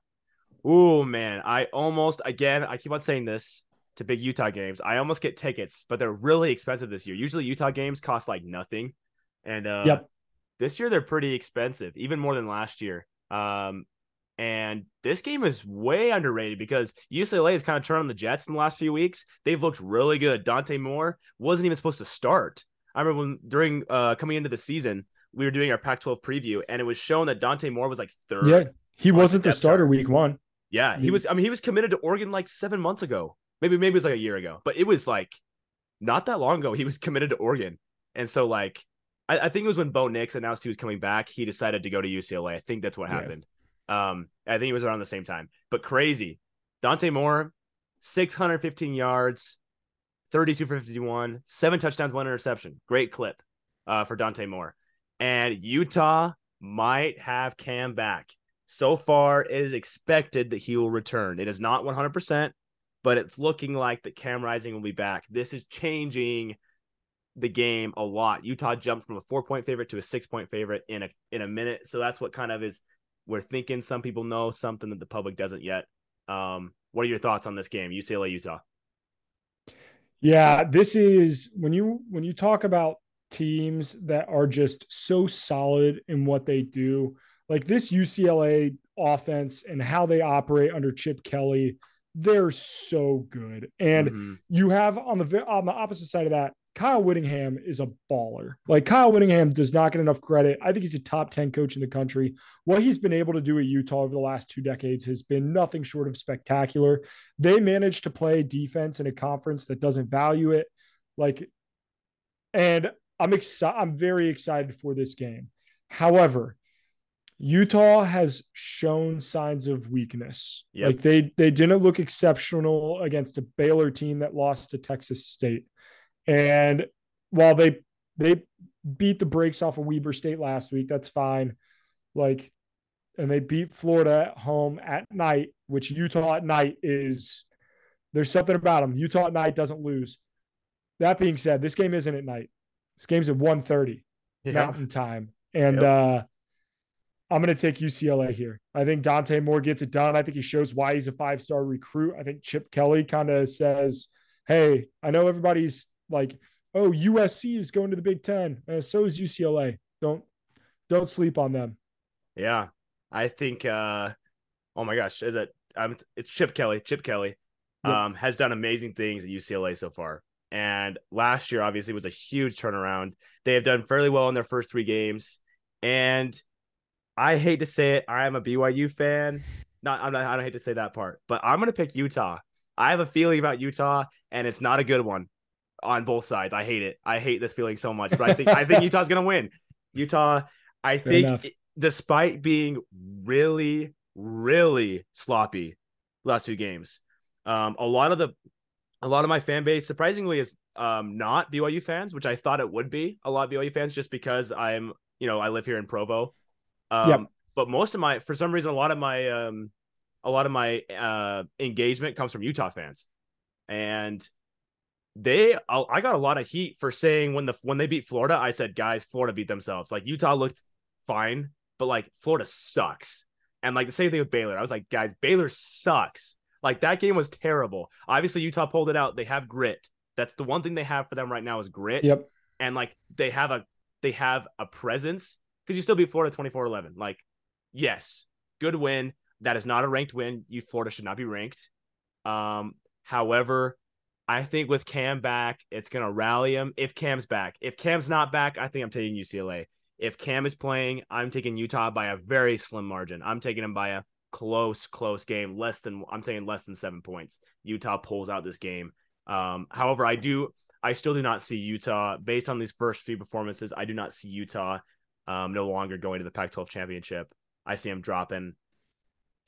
Ooh, man. I keep on saying this to big Utah games. I almost get tickets, but they're really expensive this year. Usually Utah games cost like nothing. And this year they're pretty expensive, even more than last year. And this game is way underrated because UCLA has kind of turned on the Jets in the last few weeks. They've looked really good. Dante Moore wasn't even supposed to start. I remember during coming into the season, we were doing our Pac-12 preview, and it was shown that Dante Moore was like third. Yeah, he wasn't the starter week one. Yeah, he was committed to Oregon like 7 months ago. Maybe it was like a year ago, but it was like not that long ago. He was committed to Oregon. And so like, I think it was when Bo Nix announced he was coming back, he decided to go to UCLA. I think that's what happened. I think it was around the same time, but crazy. Dante Moore, 615 yards, 32 for 51, 7 touchdowns, 1 interception. Great clip for Dante Moore. And Utah might have Cam back. So far, it is expected that he will return. It is not 100%. But it's looking like that Cam Rising will be back. This is changing the game a lot. Utah jumped from a 4-point favorite to a 6-point favorite in a minute. So that's what kind of is we're thinking. Some people know something that the public doesn't yet. What are your thoughts on this game, UCLA, Utah? Yeah, this is when you talk about teams that are just so solid in what they do, like this UCLA offense and how they operate under Chip Kelly, they're so good. And you have on the opposite side of that, Kyle Whittingham is a baller. Like, Kyle Whittingham does not get enough credit. I think he's a top 10 coach in the country. What he's been able to do at Utah over the last 2 decades has been nothing short of spectacular. They managed to play defense in a conference that doesn't value it. Like, and I'm very excited for this game. However, Utah has shown signs of weakness. Yep. Like they didn't look exceptional against a Baylor team that lost to Texas State. And while they beat the brakes off of Weber State last week, that's fine. Like, and they beat Florida at home at night, which Utah at night is, there's something about them. Utah at night doesn't lose. That being said, this game isn't at night. This game's at 1:30 Mountain Time. And I'm going to take UCLA here. I think Dante Moore gets it done. I think he shows why he's a 5-star recruit. I think Chip Kelly kind of says, hey, I know everybody's like, oh, USC is going to the Big Ten. So is UCLA. Don't sleep on them. Yeah. I think, oh my gosh, it's Chip Kelly. Chip Kelly has done amazing things at UCLA so far. And last year, obviously, was a huge turnaround. They have done fairly well in their first 3 games. And I hate to say it, I am a BYU fan. I don't hate to say that part, but I'm going to pick Utah. I have a feeling about Utah, and it's not a good one. On both sides. I hate it. I hate this feeling so much, but I think Utah's going to win. Utah, I Fair think it, despite being really, really sloppy last few games, a lot of my fan base surprisingly is not BYU fans, which I thought it would be a lot of BYU fans just because I live here in Provo. But a lot of my engagement comes from Utah fans. And I got a lot of heat for saying when they beat Florida, I said, guys, Florida beat themselves. Like, Utah looked fine, but like Florida sucks. And like the same thing with Baylor. I was like, guys, Baylor sucks. Like, that game was terrible. Obviously Utah pulled it out. They have grit. That's the one thing they have for them right now is grit. Yep. And like they have a presence, because you still beat Florida 24-11. Like, yes, good win. That is not a ranked win. Florida should not be ranked. However, I think with Cam back, it's going to rally him. If Cam's back, if Cam's not back, I think I'm taking UCLA. If Cam is playing, I'm taking Utah by a very slim margin. I'm taking him by a close game. I'm saying less than 7 points. Utah pulls out this game. However, I still do not see Utah based on these first few performances. I do not see Utah no longer going to the Pac-12 championship. I see him dropping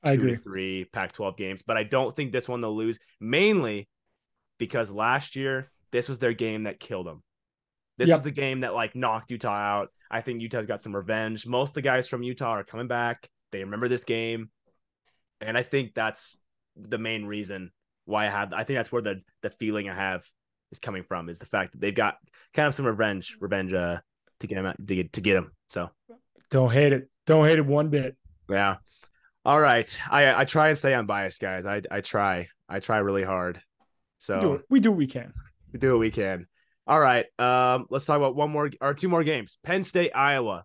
2 to 3 Pac-12 games, but I don't think this one they'll lose, mainly because last year, this was their game that killed them. This was the game that like knocked Utah out. I think Utah's got some revenge. Most of the guys from Utah are coming back. They remember this game. And I think that's the main reason why I think that's where the feeling I have is coming from, is the fact that they've got kind of some revenge to get them out, to get them. So don't hate it. Don't hate it one bit. Yeah. All right. I try and stay unbiased, guys. I try really hard. So we do what we can. All right. Let's talk about 2 more games. Penn State, Iowa.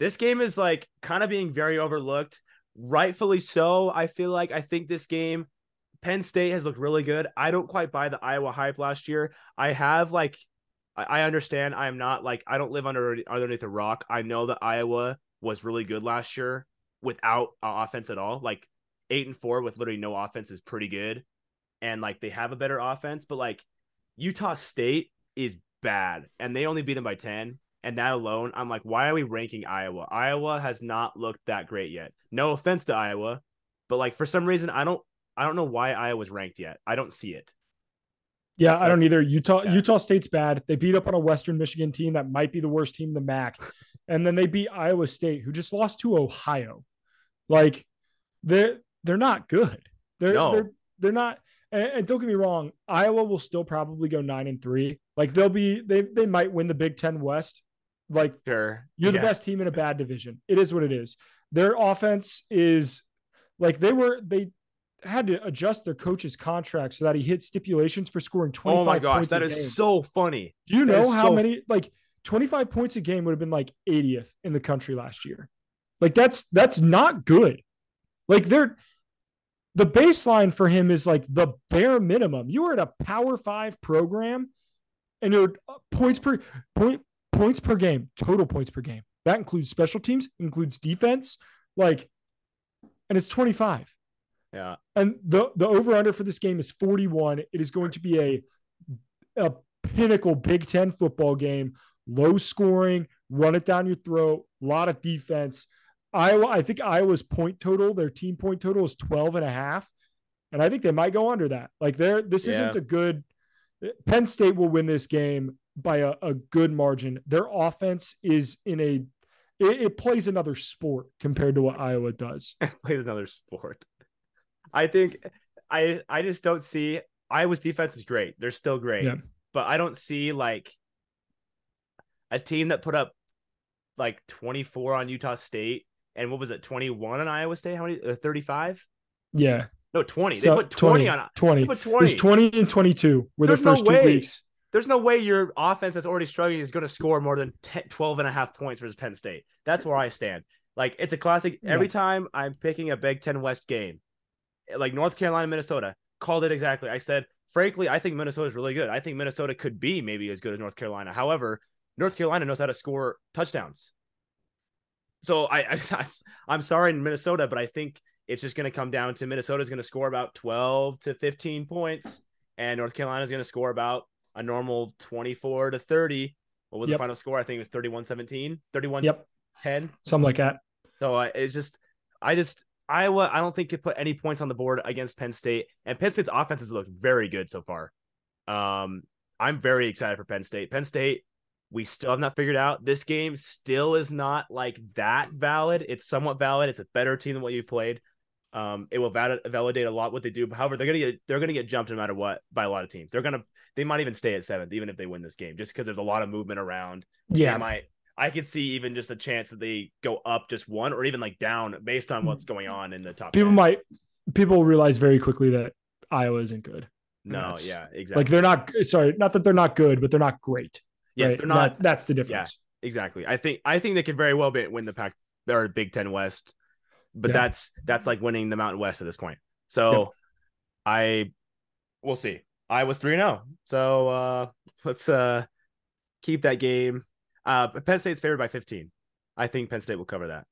This game is like kind of being very overlooked. Rightfully so. I think this game, Penn State has looked really good. I don't quite buy the Iowa hype last year. I understand. I'm not like, I don't live underneath a rock. I know that Iowa was really good last year without offense at all. Like 8-4 with literally no offense is pretty good. And like they have a better offense, but like Utah State is bad and they only beat them by 10. And that alone, I'm like, why are we ranking Iowa? Iowa has not looked that great yet. No offense to Iowa, but like for some reason, I don't know why Iowa's ranked yet. I don't see it. Yeah, I don't either. Utah State's bad. They beat up on a Western Michigan team that might be the worst team in the MAC. And then they beat Iowa State, who just lost to Ohio. Like they're not good. They're not. And don't get me wrong, Iowa will still probably go 9-3. Like they might win the Big Ten West. Like sure. You're the best team in a bad division. It is what it is. Their offense is like they had to adjust their coach's contract so that he hit stipulations for scoring 25 points. Oh my gosh, that is so funny. Do you know how many, like 25 points a game would have been like 80th in the country last year. Like that's not good. Like the baseline for him is like the bare minimum. You were at a Power 5 program and your points per game, total points per game. That includes special teams, includes defense, like, and it's 25. Yeah. And the over-under for this game is 41. It is going to be a pinnacle Big Ten football game, low scoring, run it down your throat, a lot of defense. Iowa, I think Iowa's point total, their team point total is 12.5. And I think they might go under that. Like isn't a good – Penn State will win this game by a good margin. Their offense is in it plays another sport compared to what Iowa does. It plays another sport. I think I just don't see – Iowa's defense is great. They're still great. Yeah. But I don't see, like, a team that put up, like, 24 on Utah State and what was it, 21 on Iowa State? How many? 35? Yeah. No, 20. So they put 20 on – 20. They put 20. There's 20 and 22 were their first 2 weeks. There's no way your offense that's already struggling is going to score more than 12.5 points versus Penn State. That's where I stand. Like, it's a classic. Yeah. Every time I'm picking a Big Ten West game, like North Carolina, Minnesota, called it exactly. I said, frankly, I think Minnesota is really good. I think Minnesota could be maybe as good as North Carolina. However, North Carolina knows how to score touchdowns. So I'm sorry, Minnesota, but I think it's just going to come down to Minnesota's going to score about 12 to 15 points, and North Carolina's going to score about a normal 24 to 30. What was the final score? I think it was 31-17, 31-10, something like that. So Iowa, I don't think it put any points on the board against Penn State, and Penn State's offense has looked very good so far. I'm very excited for Penn State. Penn State, we still have not figured out. This game still is not like that valid. It's somewhat valid. It's a better team than what you played. It will validate a lot what they do. However, they're going to get jumped no matter what by a lot of teams. They might even stay at 7th even if they win this game, just because there's a lot of movement around. Yeah, I could see even just a chance that they go up just one or even like down based on what's going on in the top. People realize very quickly that Iowa isn't good. No, yeah, exactly. Like not that they're not good, but they're not great. Yes, right? They're not. That's the difference. Yeah, exactly. I think they could very well win the Pac or Big Ten West, but that's like winning the Mountain West at this point. So we'll see. Iowa's 3-0. So let's keep that game. Penn State's favored by 15. I think Penn State will cover that.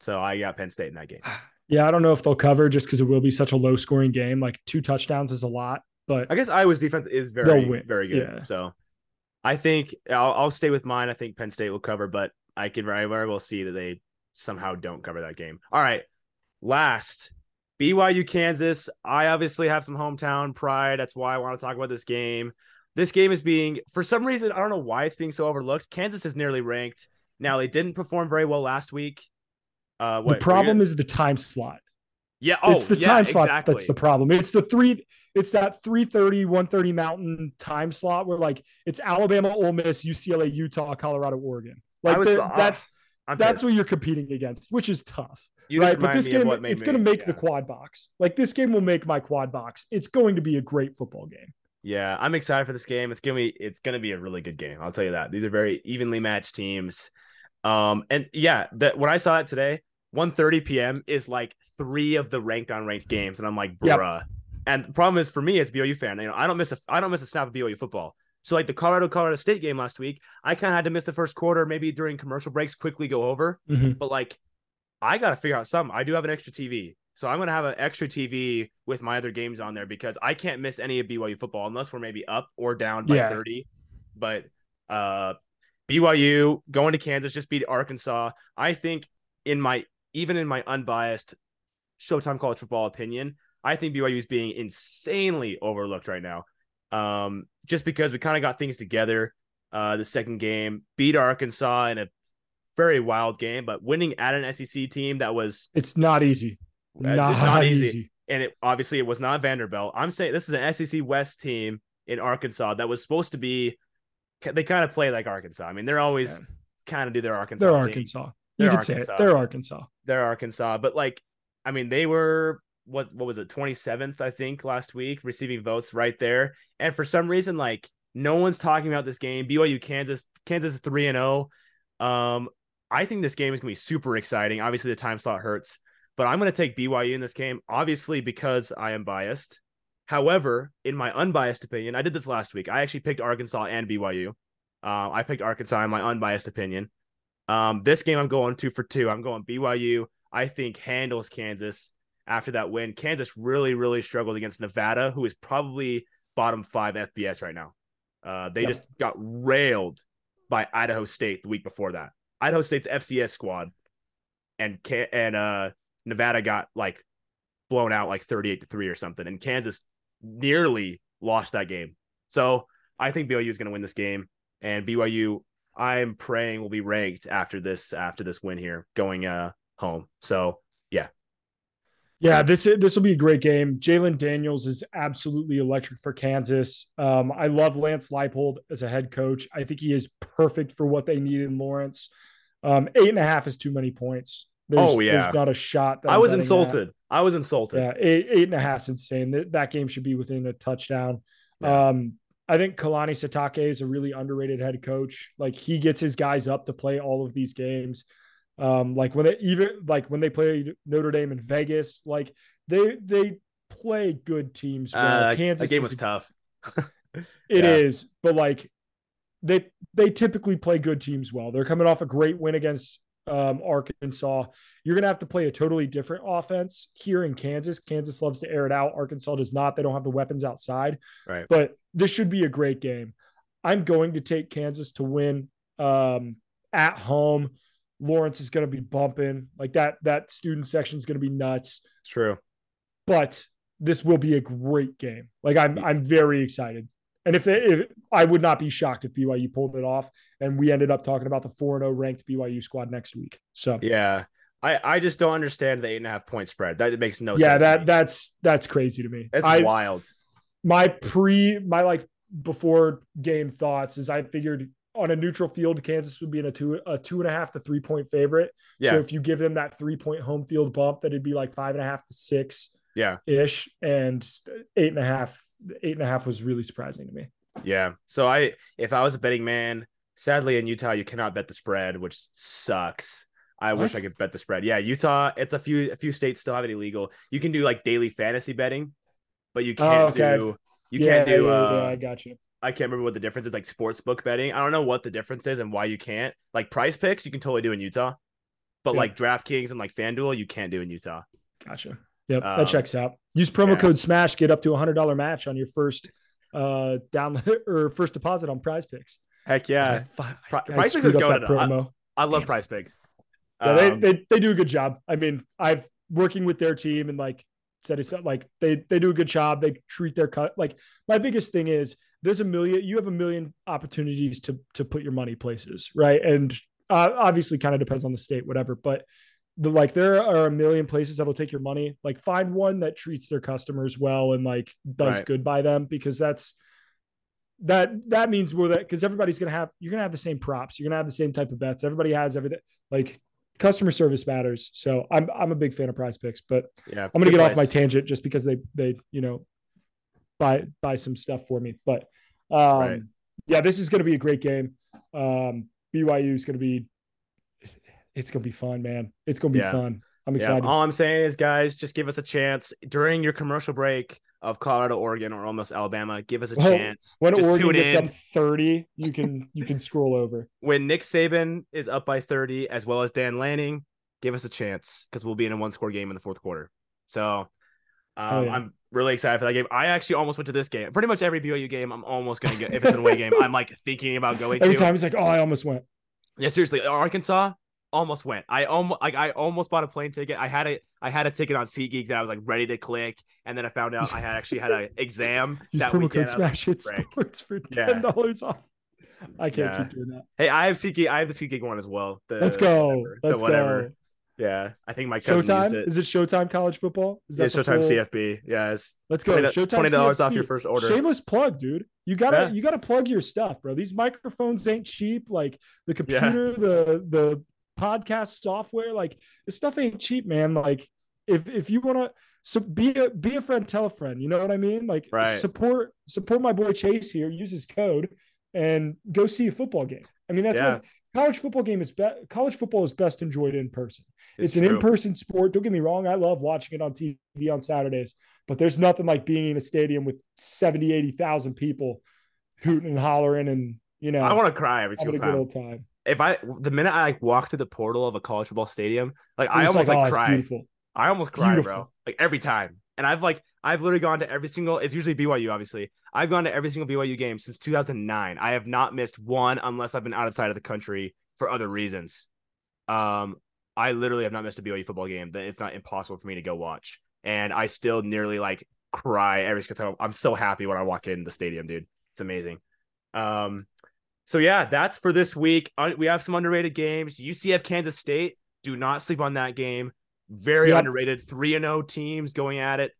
So I got Penn State in that game. Yeah, I don't know if they'll cover just because it will be such a low-scoring game. Like 2 touchdowns is a lot, but I guess Iowa's defense is very good. Yeah. So I think I'll stay with mine. I think Penn State will cover, but I can very well see that they somehow don't cover that game. All right, last BYU Kansas. I obviously have some hometown pride. That's why I want to talk about this game. This game is being, for some reason, I don't know why it's being so overlooked. Kansas is nearly ranked. Now, they didn't perform very well last week. The problem is the time slot. Yeah, it's the time slot exactly. That's the problem. It's that 3:30, 1:30 Mountain time slot where like it's Alabama, Ole Miss, UCLA, Utah, Colorado, Oregon. Like that's what you're competing against, which is tough. Right, but this game, it's going to make the quad box. Like this game will make my quad box. It's going to be a great football game. Yeah, I'm excited for this game. It's gonna be a really good game. I'll tell you that. These are very evenly matched teams. When I saw it today, 1:30 p.m. is like 3 of the ranked on ranked games, and I'm like, bruh. Yep. And the problem is for me as a BYU fan, you know, I don't miss a snap of BYU football. So like the Colorado State game last week, I kind of had to miss the first quarter, maybe during commercial breaks, quickly go over. Mm-hmm. But like, I gotta figure out something. I do have an extra TV. So I'm going to have an extra TV with my other games on there because I can't miss any of BYU football unless we're maybe up or down by 30. But BYU going to Kansas, just beat Arkansas. I think even in my unbiased Showtime College Football opinion, I think BYU is being insanely overlooked right now. Just because we kind of got things together the second game, beat Arkansas in a very wild game, but winning at an SEC team it's not easy. It's not easy. And it was not Vanderbilt. I'm saying this is an SEC West team in Arkansas that was supposed to be they kind of play like Arkansas. I mean, they're always kind of do their Arkansas. They're Arkansas. You could say it. They're Arkansas. They're Arkansas. But like, I mean, they were what was it, 27th, I think, last week, receiving votes right there. And for some reason, like, no one's talking about this game. BYU, Kansas 3-0. I think this game is going to be super exciting. Obviously, the time slot hurts, but I'm going to take BYU in this game, obviously, because I am biased. However, in my unbiased opinion, I did this last week. I actually picked Arkansas and BYU. I picked Arkansas in my unbiased opinion. This game, I'm going 2 for 2. I'm going BYU, I think, handles Kansas after that win. Kansas really, really struggled against Nevada, who is probably bottom 5 FBS right now. They just got railed by Idaho State the week before that. Idaho State's FCS squad and Nevada got like blown out like 38-3 or something, and Kansas nearly lost that game. So I think BYU is going to win this game, and BYU, I'm praying, will be ranked after this win here going home. So yeah, this will be a great game. Jalen Daniels is absolutely electric for Kansas. I love Lance Leipold as a head coach. I think he is perfect for what they need in Lawrence. 8.5 is too many points. There's not a shot. That I was insulted. Yeah, 8.5 is insane. That game should be within a touchdown. Yeah. I think Kalani Sitake is a really underrated head coach. Like, he gets his guys up to play all of these games. Like when they played Notre Dame in Vegas, like they play good teams. Kansas, the game was tough. It is, but like they typically play good teams well. They're coming off a great win against Arkansas. You're gonna have to play a totally different offense here in Kansas. Kansas loves to air it out. Arkansas does not. They don't have the weapons outside. Right. But this should be a great game. I'm going to take Kansas to win at home. Lawrence is going to be bumping like that. That student section is going to be nuts. It's true, but this will be a great game. Like I'm very excited. And if I would not be shocked if BYU pulled it off and we ended up talking about the 4-0 ranked BYU squad next week. So yeah, I just don't understand the 8.5 point spread. That makes no sense. Yeah, that's crazy to me. That's wild. My like before game thoughts is I figured, on a neutral field, Kansas would be in a 2.5 to 3 point favorite. Yeah. So if you give them that 3 point home field bump, that'd be like 5.5 to 6 ish. And 8.5 was really surprising to me. Yeah. So if I was a betting man, sadly in Utah, you cannot bet the spread, which sucks. I wish I could bet the spread. Yeah. Utah, it's a few states still have it illegal. You can do like daily fantasy betting, but you can't do. I got you. I can't remember what the difference is, like sports book betting. I don't know what the difference is and why you can't. Like Prize Picks, you can totally do in Utah, but like DraftKings and like FanDuel, you can't do in Utah. Gotcha. Yep, that checks out. Use promo code SMASH, get up to $100 match on your first download or first deposit on Prize Picks. Heck yeah, Prize Picks is going to promo. I love Prize Picks. They do a good job. I mean, I've working with their team and like said it's like they do a good job. They treat their cut like my biggest thing is. There's you have a million opportunities to put your money places, right? And obviously kind of depends on the state, whatever, but there are a million places that'll take your money. Like find one that treats their customers well and like does good by them, because that means more that, cause everybody's going to have, you're going to have the same props. You're going to have the same type of bets. Everybody has everything. Like customer service matters. So I'm a big fan of Prize Picks, but I'm going to get off my tangent just because they, you know, buy some stuff for me, but this is going to be a great game. BYU is going to be, it's going to be fun, man. It's going to be fun. I'm excited. All I'm saying is, guys, just give us a chance during your commercial break of Colorado, Oregon, or almost Alabama. Give us a chance. When just Oregon gets up 30, you can scroll over. When Nick Saban is up by 30, as well as Dan Lanning, give us a chance because we'll be in a one-score game in the fourth quarter. So I'm really excited for that game. I actually almost went to this game. Pretty much every BYU game, I'm almost going to go. If it's an away game, I'm like thinking about going to. Every time he's like, oh, I almost went. Yeah, seriously. Arkansas almost went. I almost bought a plane ticket. I had a ticket on SeatGeek that I was like ready to click. And then I found out I had an exam that weekend. Smash Hit Sports for $10 off. I can't keep doing that. Hey, I have the SeatGeek one as well. Let's go. Yeah, I think my cousin Showtime? Used it. Is it Showtime College Football? Is that Showtime CFB? Yes. Let's go. $20 off your first order. Shameless plug, dude. You gotta plug your stuff, bro. These microphones ain't cheap. Like the computer, the podcast software, like this stuff ain't cheap, man. Like if you wanna, so be a friend, tell a friend. You know what I mean? Like support my boy Chase here. Use his code and go see a football game. I mean that's what. College football is best enjoyed in person. It's an in-person sport. Don't get me wrong. I love watching it on TV on Saturdays, but there's nothing like being in a stadium with 70, 80,000 people hooting and hollering. And, you know, I want to cry every single time. If the minute I walk through the portal of a college football stadium, I almost cry. I almost cry, bro. Like every time. And I've literally gone to every single, it's usually BYU, obviously. I've gone to every single BYU game since 2009. I have not missed one unless I've been outside of the country for other reasons. I literally have not missed a BYU football game. It's not impossible for me to go watch. And I still nearly like cry every single time. I'm so happy when I walk in the stadium, dude. It's amazing. So yeah, that's for this week. We have some underrated games. UCF, Kansas State. Do not sleep on that game. Very underrated 3-0 teams going at it.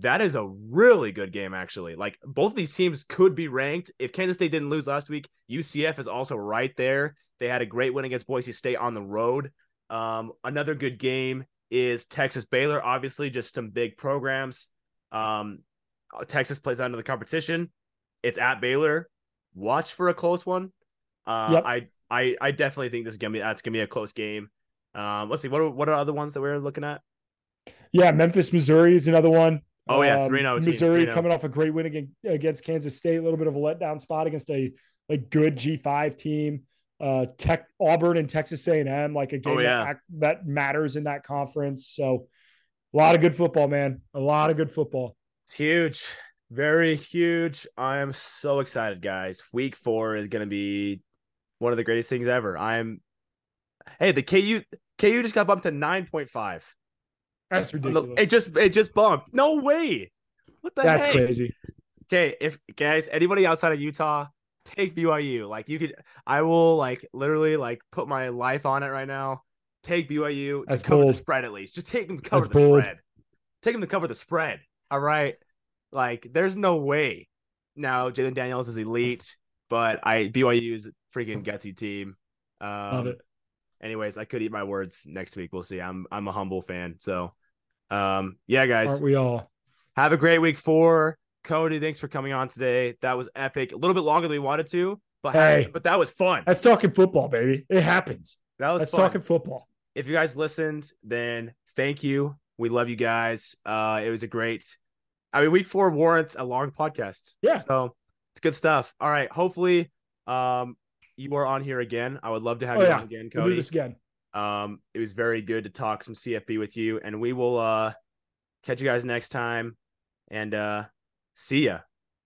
That is a really good game, actually. Like both of these teams could be ranked. If Kansas State didn't lose last week, UCF is also right there. They had a great win against Boise State on the road. Another good game is Texas Baylor. Obviously, just some big programs. Texas plays under the competition. It's at Baylor. Watch for a close one. I definitely think that's gonna be a close game. Let's see. What are other ones that we're looking at? Yeah, Memphis, Missouri is another one. Oh yeah, 3-0. Missouri 3-0. Coming off a great win against Kansas State, a little bit of a letdown spot against a like good G5 team. Tech, Auburn, and Texas A&M, like a game that matters in that conference. So a lot of good football, man. A lot of good football. It's huge, very huge. I am so excited, guys. Week 4 is going to be one of the greatest things ever. Hey, the KU just got bumped to 9.5. That's ridiculous. It just bumped. No way. What the heck? That's crazy. Okay, if guys, anybody outside of Utah, take BYU. Like you could, I will like literally like put my life on it right now. Take BYU to cover the spread at least. Just take them to cover the spread. Take them to cover the spread. All right. Like there's no way. Now Jalen Daniels is elite, but BYU is a freaking gutsy team. Love it. Anyways, I could eat my words next week. We'll see. I'm a humble fan. So, yeah, guys. Aren't we all? Have a great week 4. Cody, thanks for coming on today. That was epic. A little bit longer than we wanted to, but hey, but that was fun. That's talking football, baby. It happens. That's fun. Talking football. If you guys listened, then thank you. We love you guys. It was a great – I mean, week 4 warrants a long podcast. Yeah. So, it's good stuff. All right. Hopefully you are on here again. I would love to have you on again, Cody. We'll do this again. It was very good to talk some CFB with you, and we will catch you guys next time. And see ya.